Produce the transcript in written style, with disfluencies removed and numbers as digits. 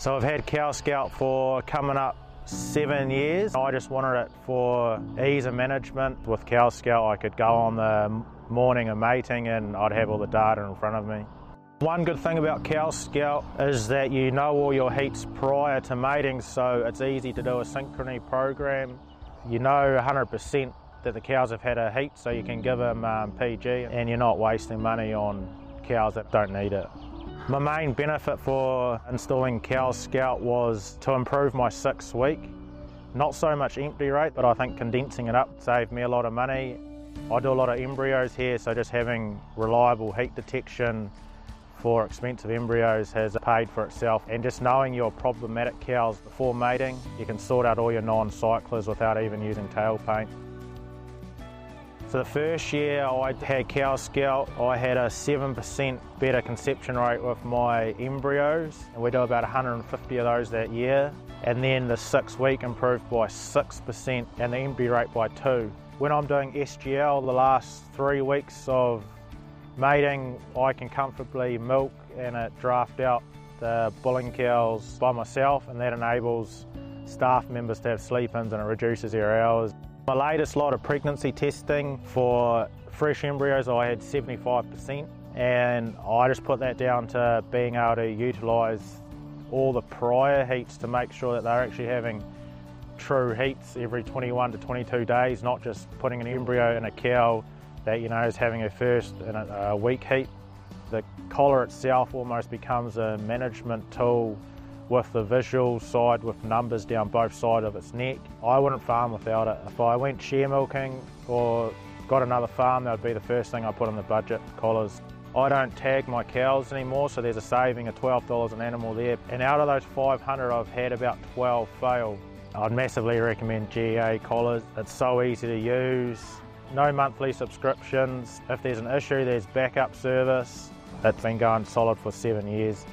So I've had CowScout for coming up 7 years. I just wanted it for ease of management. With CowScout I could go on the morning of mating and I'd have all the data in front of me. One good thing about CowScout is that you know all your heats prior to mating, so it's easy to do a synchrony program. You know 100% that the cows have had a heat, so you can give them PG and you're not wasting money on cows that don't need it. My main benefit for installing CowScout was to improve my 6-week. Not so much empty rate, but I think condensing it up saved me a lot of money. I do a lot of embryos here, so just having reliable heat detection for expensive embryos has paid for itself. And just knowing your problematic cows before mating, you can sort out all your non-cyclers without even using tail paint. So the first year I had CowScout, I had a 7% better conception rate with my embryos, and we do about 150 of those that year. And then the 6-week improved by 6% and the embryo rate by 2. When I'm doing SGL, the last 3 weeks of mating, I can comfortably milk and draft out the bulling cows by myself, and that enables staff members to have sleep-ins and it reduces their hours. My latest lot of pregnancy testing for fresh embryos, I had 75%, and I just put that down to being able to utilise all the prior heats to make sure that they're actually having true heats every 21 to 22 days, not just putting an embryo in a cow that you know is having her first in a weak heat. The collar itself almost becomes a management tool with the visual side, with numbers down both sides of its neck. I wouldn't farm without it. If I went share milking or got another farm, that would be the first thing I put on the budget, collars. I don't tag my cows anymore, so there's a saving of $12 an animal there. And out of those 500, I've had about 12 fail. I'd massively recommend GEA collars. It's so easy to use. No monthly subscriptions. If there's an issue, there's backup service. It's been going solid for 7 years.